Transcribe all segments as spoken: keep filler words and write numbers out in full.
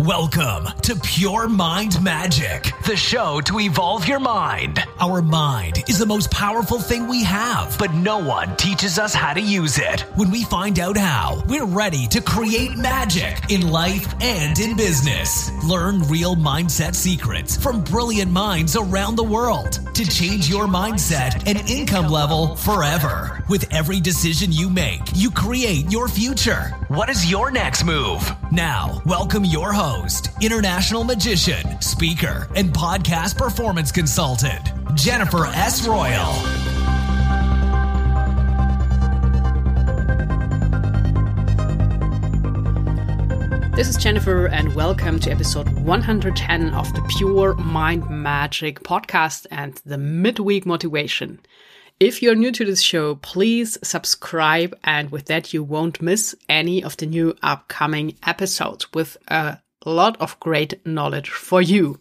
Welcome to Pure Mind Magic, the show to evolve your mind. Our mind is the most powerful thing we have, but no one teaches us how to use it. When we find out how, we're ready to create magic in life and in business. Learn real mindset secrets from brilliant minds around the world to change your mindset and income level forever. With every decision you make, you create your future. What is your next move? Now, welcome your host. Host, international magician, speaker, and podcast performance consultant, Jennifer S. Royal. This is Jennifer, and welcome to episode one hundred ten of the Pure Mind Magic podcast and the midweek motivation. If you're new to this show, please subscribe, and with that, you won't miss any of the new upcoming episodes with a A lot of great knowledge for you.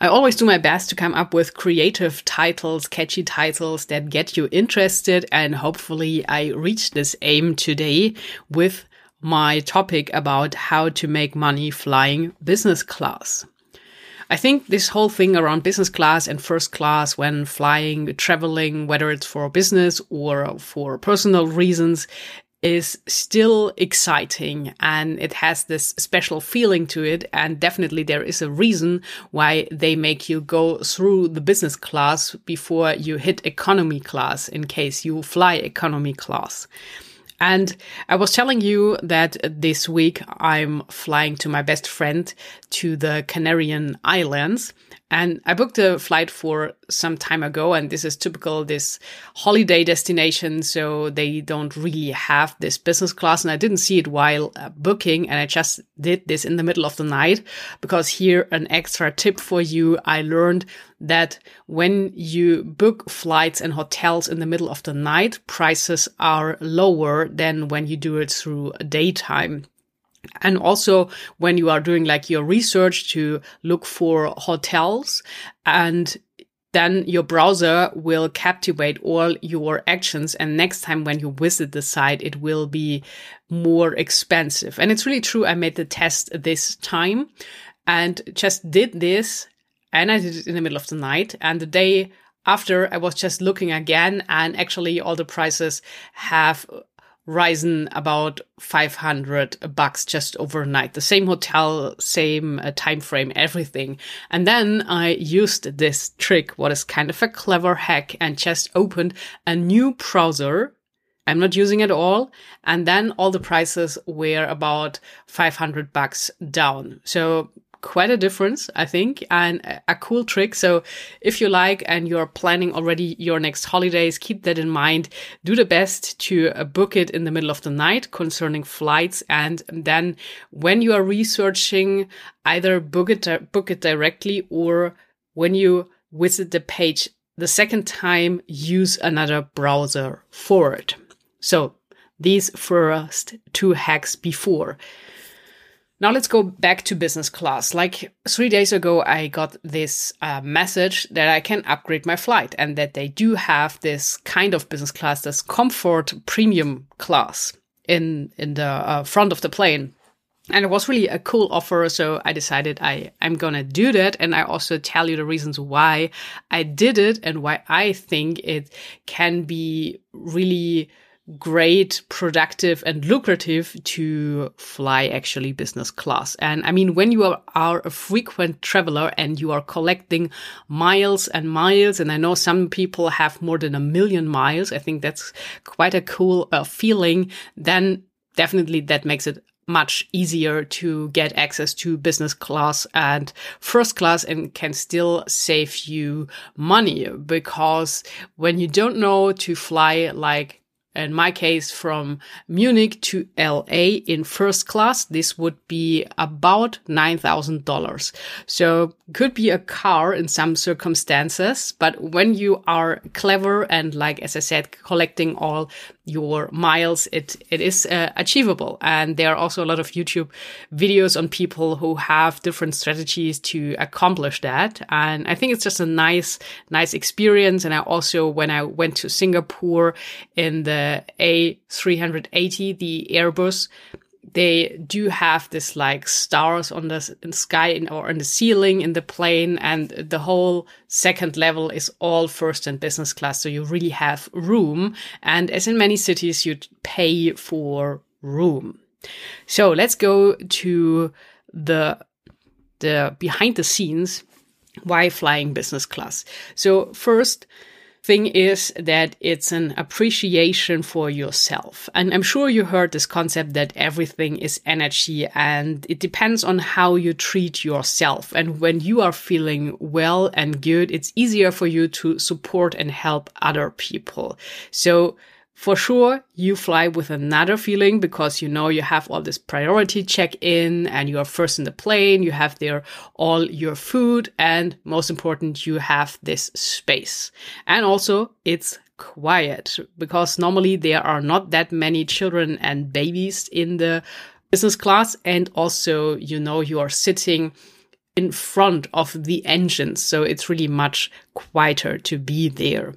I always do my best to come up with creative titles, catchy titles that get you interested, and hopefully I reach this aim today with my topic about how to make money flying business class. I think this whole thing around business class and first class when flying, traveling, whether it's for business or for personal reasons, is still exciting, and it has this special feeling to it, and definitely there is a reason why they make you go through the business class before you hit economy class, in case you fly economy class. And I was telling you that this week I'm flying to my best friend to the Canarian Islands. And I booked a flight for some time ago, and this is typical, this holiday destination, so they don't really have this business class, and I didn't see it while uh, booking, and I just did this in the middle of the night, because here an extra tip for you. I learned that when you book flights and hotels in the middle of the night, prices are lower than when you do it through daytime. And also when you are doing like your research to look for hotels, and then your browser will captivate all your actions. And next time when you visit the site, it will be more expensive. And it's really true. I made the test this time and just did this. And I did it in the middle of the night, and the day after I was just looking again, and actually all the prices have risen about five hundred bucks just overnight. The same hotel, same uh, time frame, everything. And then I used this trick, what is kind of a clever hack, and just opened a new browser I'm not using at all. And then all the prices were about five hundred bucks down. So quite a difference, I think, and a cool trick. So if you like, and you're planning already your next holidays, keep that in mind. Do the best to book it in the middle of the night concerning flights. And then when you are researching, either book it, book it directly, or when you visit the page the second time, use another browser for it. So these first two hacks before. Now let's go back to business class. Like three days ago, I got this uh, message that I can upgrade my flight, and that they do have this kind of business class, this comfort premium class in, in the uh, front of the plane. And it was really a cool offer, so I decided I, I'm gonna do that. And I also tell you the reasons why I did it, and why I think it can be really great, productive, and lucrative to fly actually business class. And I mean, when you are, are a frequent traveler and you are collecting miles and miles, and I know some people have more than a million miles, I think that's quite a cool uh, feeling, then definitely that makes it much easier to get access to business class and first class, and can still save you money, because when you don't know to fly, like in my case, from Munich to L A in first class, this would be about nine thousand dollars. So could be a car in some circumstances, but when you are clever and, like, as I said, collecting all your miles, it, it is uh, achievable. And there are also a lot of YouTube videos on people who have different strategies to accomplish that. And I think it's just a nice, nice experience. And I also, when I went to Singapore in the A three eighty, the Airbus, they do have this like stars on the in sky in, or on the ceiling in the plane, and the whole second level is all first and business class. So you really have room. And as in many cities, you'd pay for room. So let's go to the the behind the scenes, why flying business class. So first thing is that it's an appreciation for yourself. And I'm sure you heard this concept that everything is energy, and it depends on how you treat yourself. And when you are feeling well and good, it's easier for you to support and help other people. So for sure, you fly with another feeling because you know you have all this priority check-in and you are first in the plane, you have there all your food, and most important, you have this space. And also, it's quiet because normally there are not that many children and babies in the business class, and also, you know, you are sitting in front of the engines, so it's really much quieter to be there.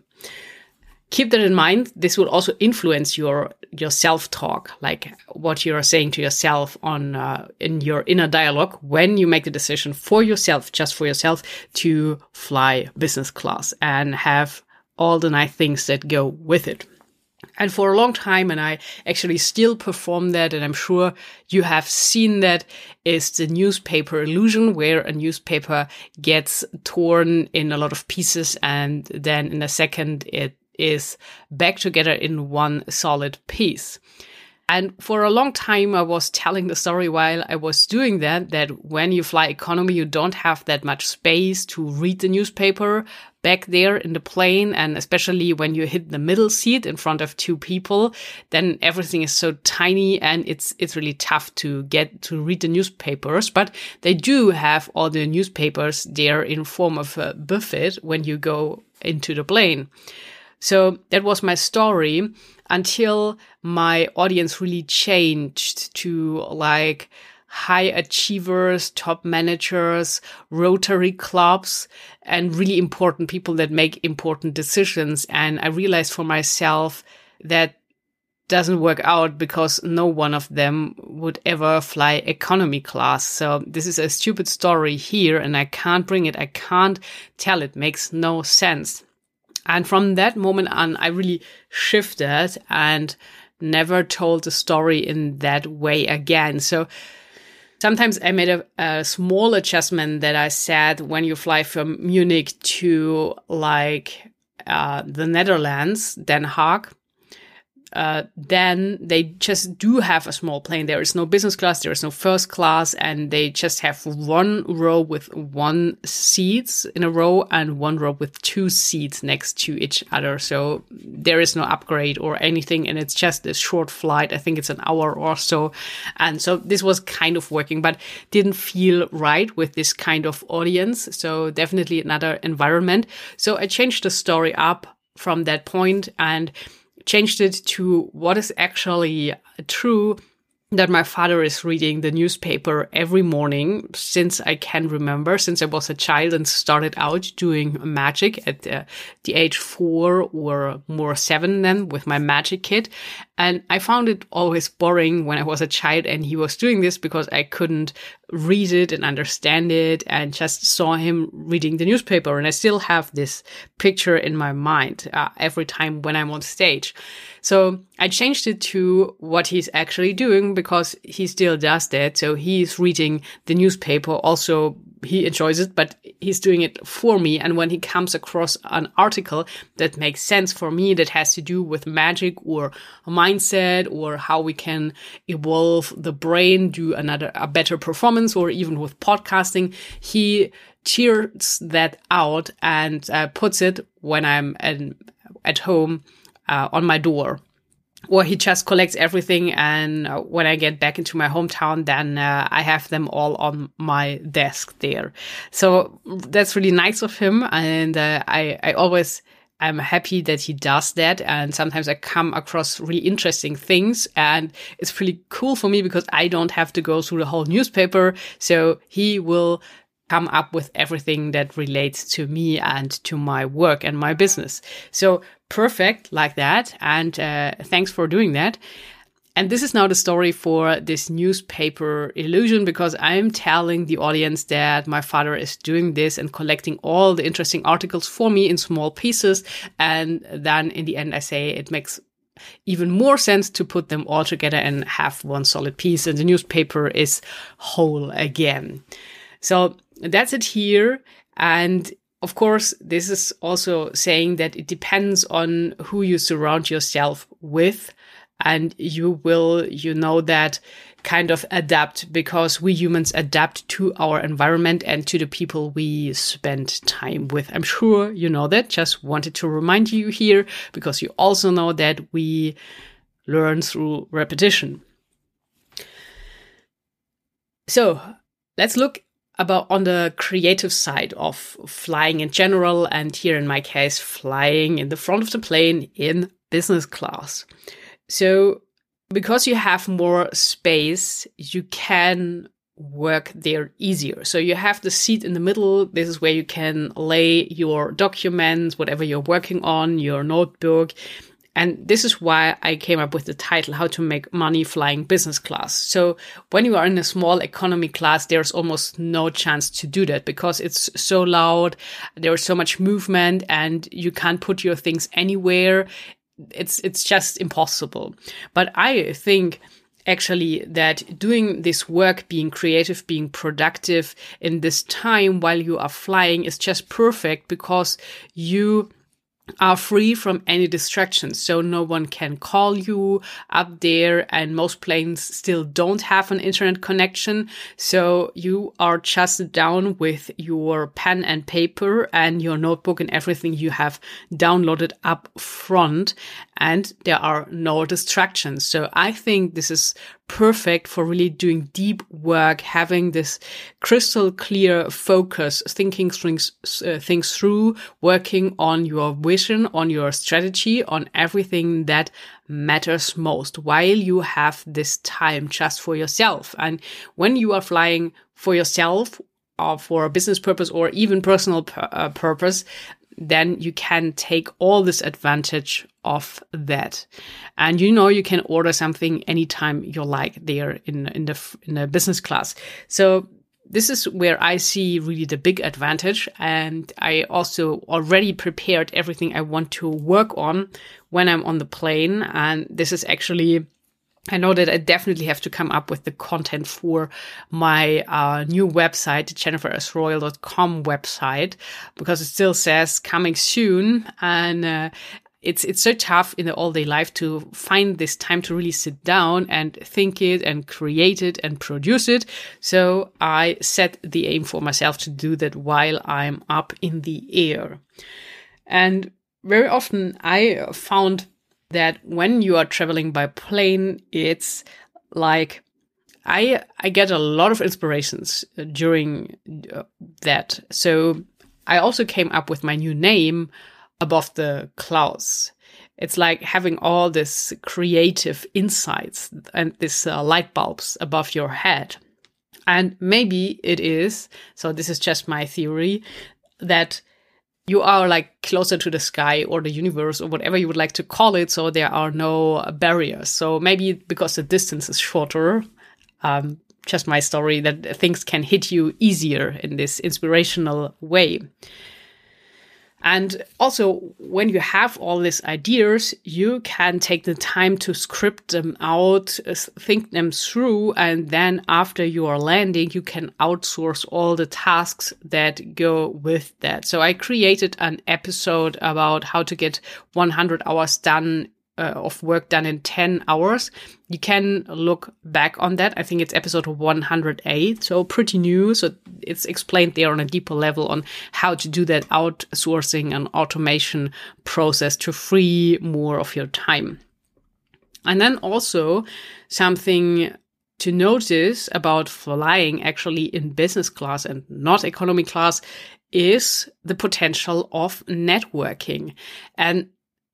Keep that in mind. This will also influence your your self-talk, like what you are saying to yourself on uh, in your inner dialogue when you make the decision for yourself, just for yourself, to fly business class and have all the nice things that go with it. And for a long time, and I actually still perform that, and I'm sure you have seen that, is the newspaper illusion, where a newspaper gets torn in a lot of pieces and then in a second it is back together in one solid piece. And for a long time, I was telling the story while I was doing that, that when you fly economy, you don't have that much space to read the newspaper back there in the plane. And especially when you hit the middle seat in front of two people, then everything is so tiny and it's it's really tough to get to read the newspapers. But they do have all the newspapers there in form of a buffet when you go into the plane. So that was my story until my audience really changed to like high achievers, top managers, Rotary clubs, and really important people that make important decisions. And I realized for myself that doesn't work out because no one of them would ever fly economy class. So this is a stupid story here and I can't bring it. I can't tell it. Makes no sense. And from that moment on, I really shifted and never told the story in that way again. So sometimes I made a, a small adjustment that I said, when you fly from Munich to like uh, the Netherlands, Den Haag, uh, then they just do have a small plane. There is no business class, there is no first class, and they just have one row with one seats in a row and one row with two seats next to each other. So there is no upgrade or anything, and it's just a short flight. I think it's an hour or so. And so this was kind of working, but didn't feel right with this kind of audience. So definitely another environment. So I changed the story up from that point and changed it to what is actually true, that my father is reading the newspaper every morning since I can remember, since I was a child and started out doing magic at uh, the age four or more seven then with my magic kit. And I found it always boring when I was a child and he was doing this because I couldn't read it and understand it and just saw him reading the newspaper. And I still have this picture in my mind uh, every time when I'm on stage. So I changed it to what he's actually doing because he still does that. So he's reading the newspaper. Also, he enjoys it, but he's doing it for me. And when he comes across an article that makes sense for me, that has to do with magic or mindset or how we can evolve the brain, do another, a better performance, or even with podcasting, he cheers that out and uh, puts it when I'm an, at home uh, on my door. Or he just collects everything, and uh, when I get back into my hometown, then uh, I have them all on my desk there. So that's really nice of him, and uh, I, I always... I'm happy that he does that, and sometimes I come across really interesting things, and it's pretty cool for me because I don't have to go through the whole newspaper, so he will come up with everything that relates to me and to my work and my business. So perfect like that, and uh, thanks for doing that. And this is now the story for this newspaper illusion, because I'm telling the audience that my father is doing this and collecting all the interesting articles for me in small pieces. And then in the end, I say it makes even more sense to put them all together and have one solid piece. And the newspaper is whole again. So that's it here. And of course, this is also saying that it depends on who you surround yourself with. And you will, you know, that kind of adapt, because we humans adapt to our environment and to the people we spend time with. I'm sure you know that. Just wanted to remind you here, because you also know that we learn through repetition. So let's look about on the creative side of flying in general. And here in my case, flying in the front of the plane in business class. So because you have more space, you can work there easier. So you have the seat in the middle. This is where you can lay your documents, whatever you're working on, your notebook. And this is why I came up with the title, How to Make Money Flying Business Class. So when you are in a small economy class, there's almost no chance to do that, because it's so loud. There's so much movement and you can't put your things anywhere. It's it's just impossible. But I think actually that doing this work, being creative, being productive in this time while you are flying is just perfect, because you are free from any distractions. So no one can call you up there, and most planes still don't have an internet connection. So you are just down with your pen and paper and your notebook and everything you have downloaded up front, and there are no distractions. So I think this is perfect for really doing deep work, having this crystal clear focus, thinking things, uh, things through, working on your vision, on your strategy, on everything that matters most, while you have this time just for yourself. And when you are flying for yourself or for a business purpose or even personal pur- uh, purpose, then you can take all this advantage of that. And you know, you can order something anytime you like there in, in the, in the business class. So this is where I see really the big advantage. And I also already prepared everything I want to work on when I'm on the plane. And this is actually, I know that I definitely have to come up with the content for my uh, new website, the Jennifer S Royal dot com website, because it still says coming soon. And uh, it's it's so tough in the all-day life to find this time to really sit down and think it and create it and produce it. So I set the aim for myself to do that while I'm up in the air. And very often I found that when you are traveling by plane, it's like I I get a lot of inspirations during that. So I also came up with my new name, Above the Clouds. It's like having all this creative insights and these uh, light bulbs above your head. And maybe it is, so this is just my theory, that you are like closer to the sky or the universe or whatever you would like to call it. So there are no barriers. So maybe because the distance is shorter, um, just my story, that things can hit you easier in this inspirational way. And also, when you have all these ideas, you can take the time to script them out, think them through, and then after you are landing, you can outsource all the tasks that go with that. So I created an episode about how to get one hundred hours done Uh, of work done in ten hours. You can look back on that. I think it's episode one hundred eight, so pretty new. So it's explained there on a deeper level on how to do that outsourcing and automation process to free more of your time. And then also something to notice about flying actually in business class and not economy class is the potential of networking. And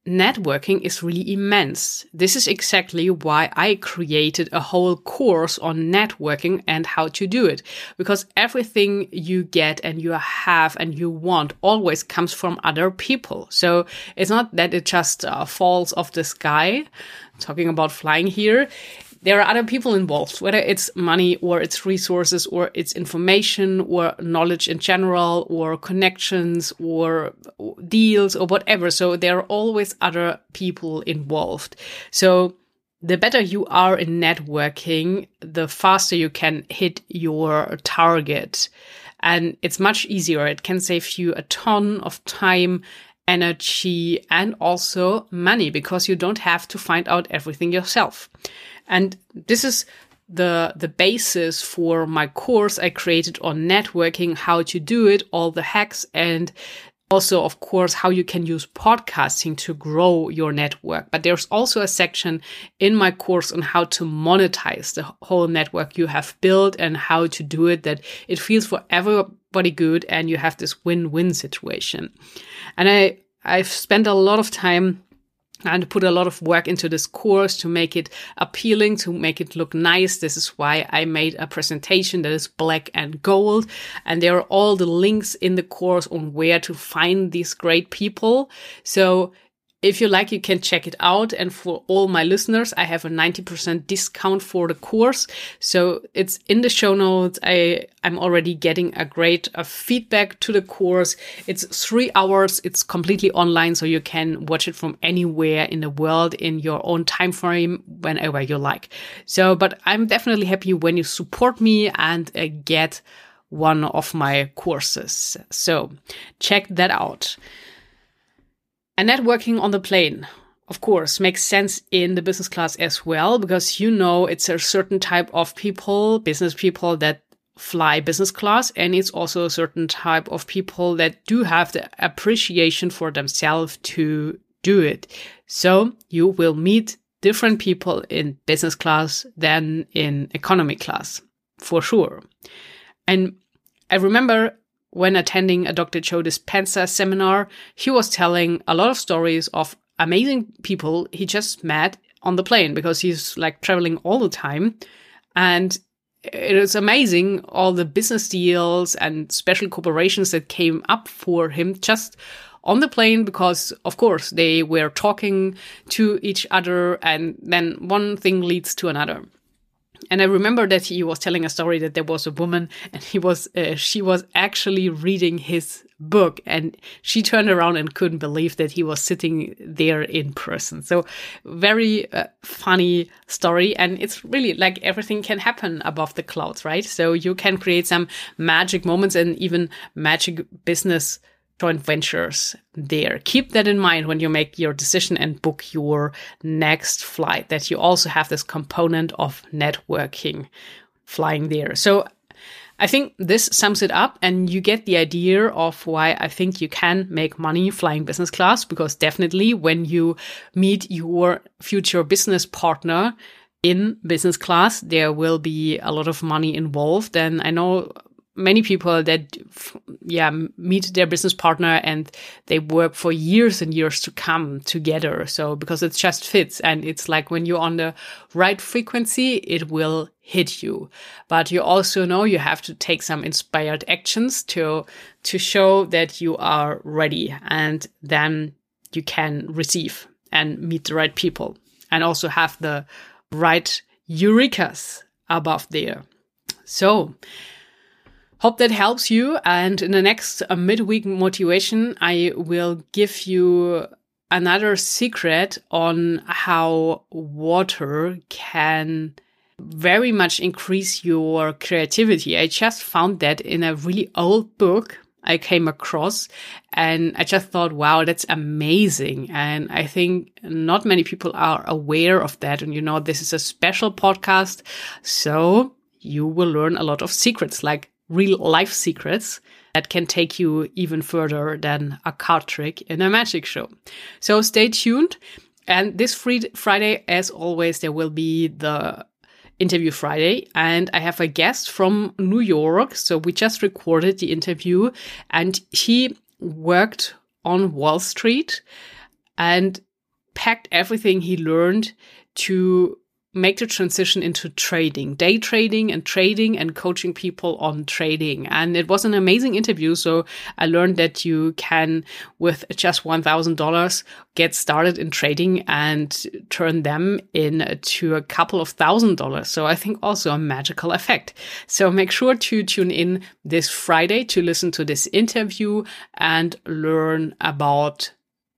Networking is really immense. This is exactly why I created a whole course on networking and how to do it. Because everything you get and you have and you want always comes from other people. So it's not that it just uh, falls off the sky. Talking about flying here. There are other people involved, whether it's money or it's resources or it's information or knowledge in general or connections or deals or whatever. So there are always other people involved. So the better you are in networking, the faster you can hit your target. And it's much easier. It can save you a ton of time, energy, and also money, because you don't have to find out everything yourself. And this is the the basis for my course I created on networking, how to do it, all the hacks, and also, of course, how you can use podcasting to grow your network. But there's also a section in my course on how to monetize the whole network you have built and how to do it, that it feels for everybody good and you have this win-win situation. And I, I've spent a lot of time and put a lot of work into this course to make it appealing, to make it look nice. This is why I made a presentation that is black and gold. And there are all the links in the course on where to find these great people. So if you like, you can check it out. And for all my listeners, I have a ninety percent discount for the course. So it's in the show notes. I, I'm already getting a great uh, feedback to the course. It's three hours. It's completely online. So you can watch it from anywhere in the world in your own time frame, whenever you like. So, but I'm definitely happy when you support me and uh, get one of my courses. So check that out. And networking on the plane, of course, makes sense in the business class as well, because you know it's a certain type of people, business people that fly business class, and it's also a certain type of people that do have the appreciation for themselves to do it. So you will meet different people in business class than in economy class, for sure. And I remember when attending a Doctor Joe Dispenza seminar, he was telling a lot of stories of amazing people he just met on the plane, because he's like traveling all the time. And it is amazing all the business deals and special corporations that came up for him just on the plane, because, of course, they were talking to each other and then one thing leads to another. And I remember that he was telling a story that there was a woman and he was, uh, she was actually reading his book, and she turned around and couldn't believe that he was sitting there in person. So very uh, funny story. And it's really like everything can happen above the clouds, right? So you can create some magic moments and even magic business joint ventures there. Keep that in mind when you make your decision and book your next flight, that you also have this component of networking flying there. So I think this sums it up, and you get the idea of why I think you can make money flying business class, because definitely when you meet your future business partner in business class, there will be a lot of money involved. And I know many people that, yeah, meet their business partner and they work for years and years to come together. So because it just fits, and it's like when you're on the right frequency, it will hit you. But you also know you have to take some inspired actions to, to show that you are ready, and then you can receive and meet the right people and also have the right eurekas above there. So hope that helps you. And in the next uh, midweek motivation, I will give you another secret on how water can very much increase your creativity. I just found that in a really old book I came across, and I just thought, wow, that's amazing. And I think not many people are aware of that. And you know, this is a special podcast, so you will learn a lot of secrets, like real life secrets that can take you even further than a card trick in a magic show. So stay tuned. And this free Friday, as always, there will be the Interview Friday, and I have a guest from New York. So we just recorded the interview, and he worked on Wall Street, and packed everything he learned to make the transition into trading, day trading and trading and coaching people on trading. And it was an amazing interview. So I learned that you can, with just one thousand dollars, get started in trading and turn them into a couple of thousand dollars. So I think also a magical effect. So make sure to tune in this Friday to listen to this interview and learn about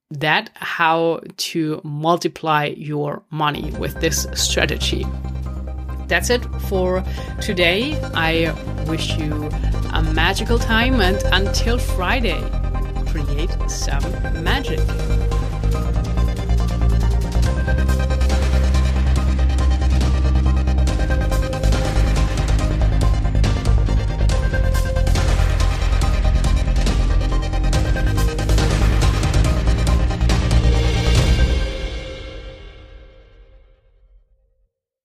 that, how to multiply your money with this strategy. That's it for today. I wish you a magical time, and until Friday, create some magic.